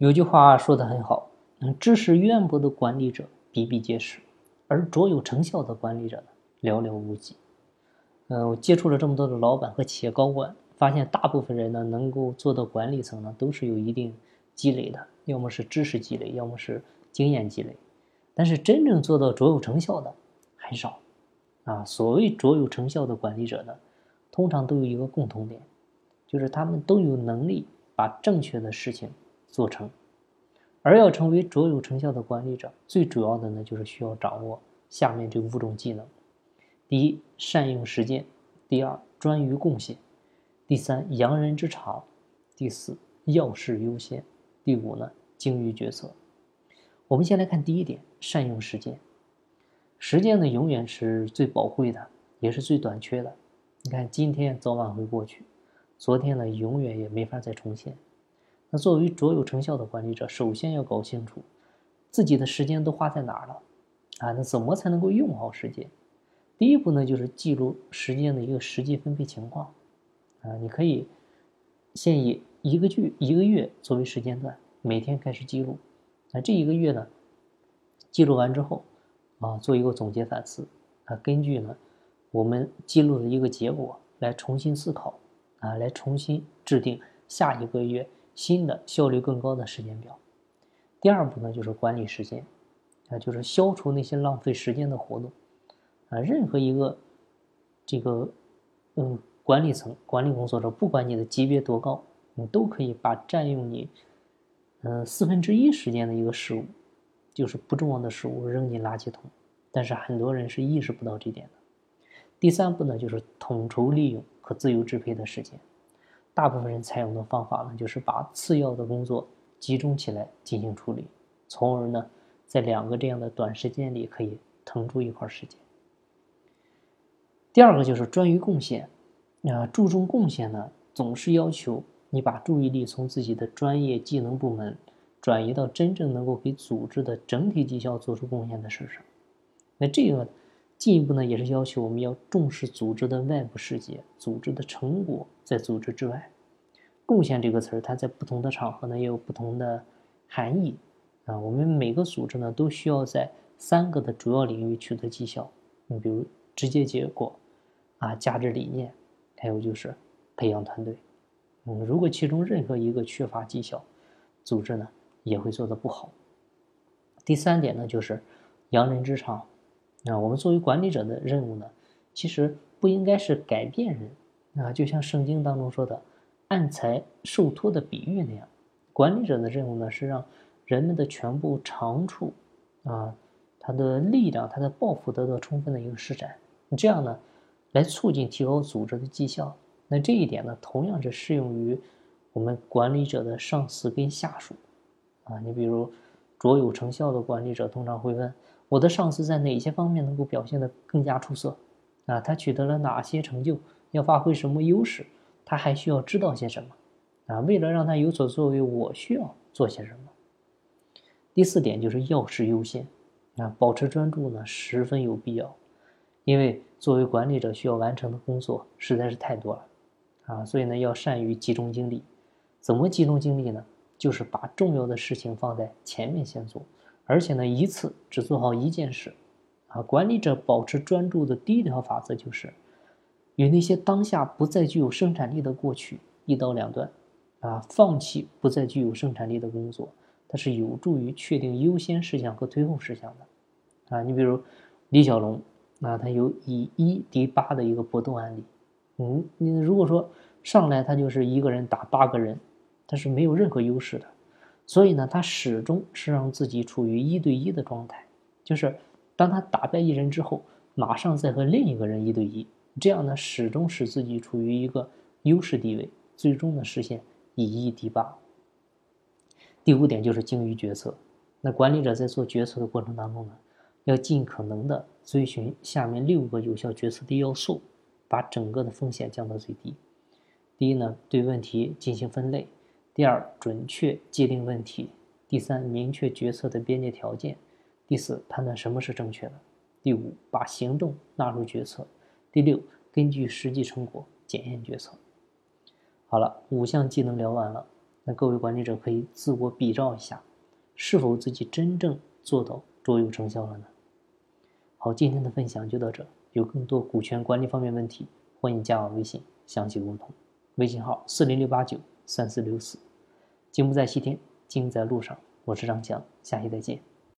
有句话说得很好，知识渊博的管理者比比皆是，而卓有成效的管理者呢，寥寥无几。我接触了这么多的老板和企业高管，发现大部分人呢，能够做到管理层呢，都是有一定积累的，要么是知识积累，要么是经验积累。但是真正做到卓有成效的很少啊。所谓卓有成效的管理者呢，通常都有一个共同点，就是他们都有能力把正确的事情做成。而要成为卓有成效的管理者，最主要的呢，就是需要掌握下面这5种技能：第一，善用实践；第二，专于贡献；第三，扬人之长；第四，要事优先；第五呢，精于决策。我们先来看第一点，善用时间。时间呢，永远是最宝贵的，也是最短缺的。你看，今天早晚会过去，昨天呢，永远也没法再重现。那作为卓有成效的管理者，首先要搞清楚自己的时间都花在哪儿了啊？那怎么才能够用好时间？第一步呢，就是记录时间的一个实际分配情况啊。你可以先以一个月作为时间段，每天开始记录。那这一个月呢，记录完之后啊，做一个总结反思啊，根据呢我们记录的一个结果来重新思考啊，来重新制定下一个月新的效率更高的时间表。第二步呢，就是管理时间啊，就是消除那些浪费时间的活动啊。任何一个这个管理层、管理工作者，不管你的级别多高，你都可以把占用你1/4时间的一个事物，就是不重要的事物扔进垃圾桶，但是很多人是意识不到这点的。第三步呢，就是统筹利用和自由支配的时间。大部分人采用的方法呢，就是把次要的工作集中起来进行处理，从而呢，在2个这样的短时间里可以腾出一块时间。第二个就是专于贡献啊，注重贡献呢，总是要求你把注意力从自己的专业技能部门转移到真正能够给组织的整体绩效做出贡献的事上。那这个进一步呢，也是要求我们要重视组织的外部世界，组织的成果在组织之外。贡献这个词儿，它在不同的场合呢也有不同的含义啊。我们每个组织呢都需要在3个的主要领域取得绩效，你比如直接结果啊、价值理念，还有就是培养团队。如果其中任何一个缺乏绩效，组织呢也会做得不好。第三点呢，就是扬人之长啊。我们作为管理者的任务呢，其实不应该是改变人啊，就像圣经当中说的按才受托的比喻那样，管理者的任务呢是让人们的全部长处啊，他的力量、他的抱负得到充分的一个施展，这样呢来促进提高组织的绩效。那这一点呢，同样是适用于我们管理者的上司跟下属啊。你比如卓有成效的管理者通常会问，我的上司在哪些方面能够表现得更加出色啊？他取得了哪些成就？要发挥什么优势？他还需要知道些什么啊？为了让他有所作为，我需要做些什么？第4点就是要事优先啊，保持专注呢十分有必要，因为作为管理者需要完成的工作实在是太多了啊，所以呢，要善于集中精力。怎么集中精力呢？就是把重要的事情放在前面先做，而且呢，一次只做好一件事啊。管理者保持专注的第一条法则就是，与那些当下不再具有生产力的过去一刀两断啊，放弃不再具有生产力的工作，它是有助于确定优先事项和推后事项的啊。你比如李小龙啊，他有以1敌8的一个搏斗案例。你如果说上来他就是一个人打8个人，他是没有任何优势的，所以呢，他始终是让自己处于1对1的状态，就是当他打败一人之后，马上再和另一个人1对1，这样呢，始终使自己处于一个优势地位，最终呢，实现以1敌8。第5点就是精于决策。那管理者在做决策的过程当中呢，要尽可能的遵循下面6个有效决策的要素，把整个的风险降到最低。第一呢，对问题进行分类；第二，准确界定问题；第三，明确决策的边界条件；第4，判断什么是正确的；第5，把行动纳入决策；第6，根据实际成果检验决策。好了，5项技能聊完了，那各位管理者可以自我比照一下，是否自己真正做到卓有成效了呢？好，今天的分享就到这，有更多股权管理方面问题，欢迎加我微信详细沟通，微信号406893464。金不在西天，金在路上，我是张强，下期再见。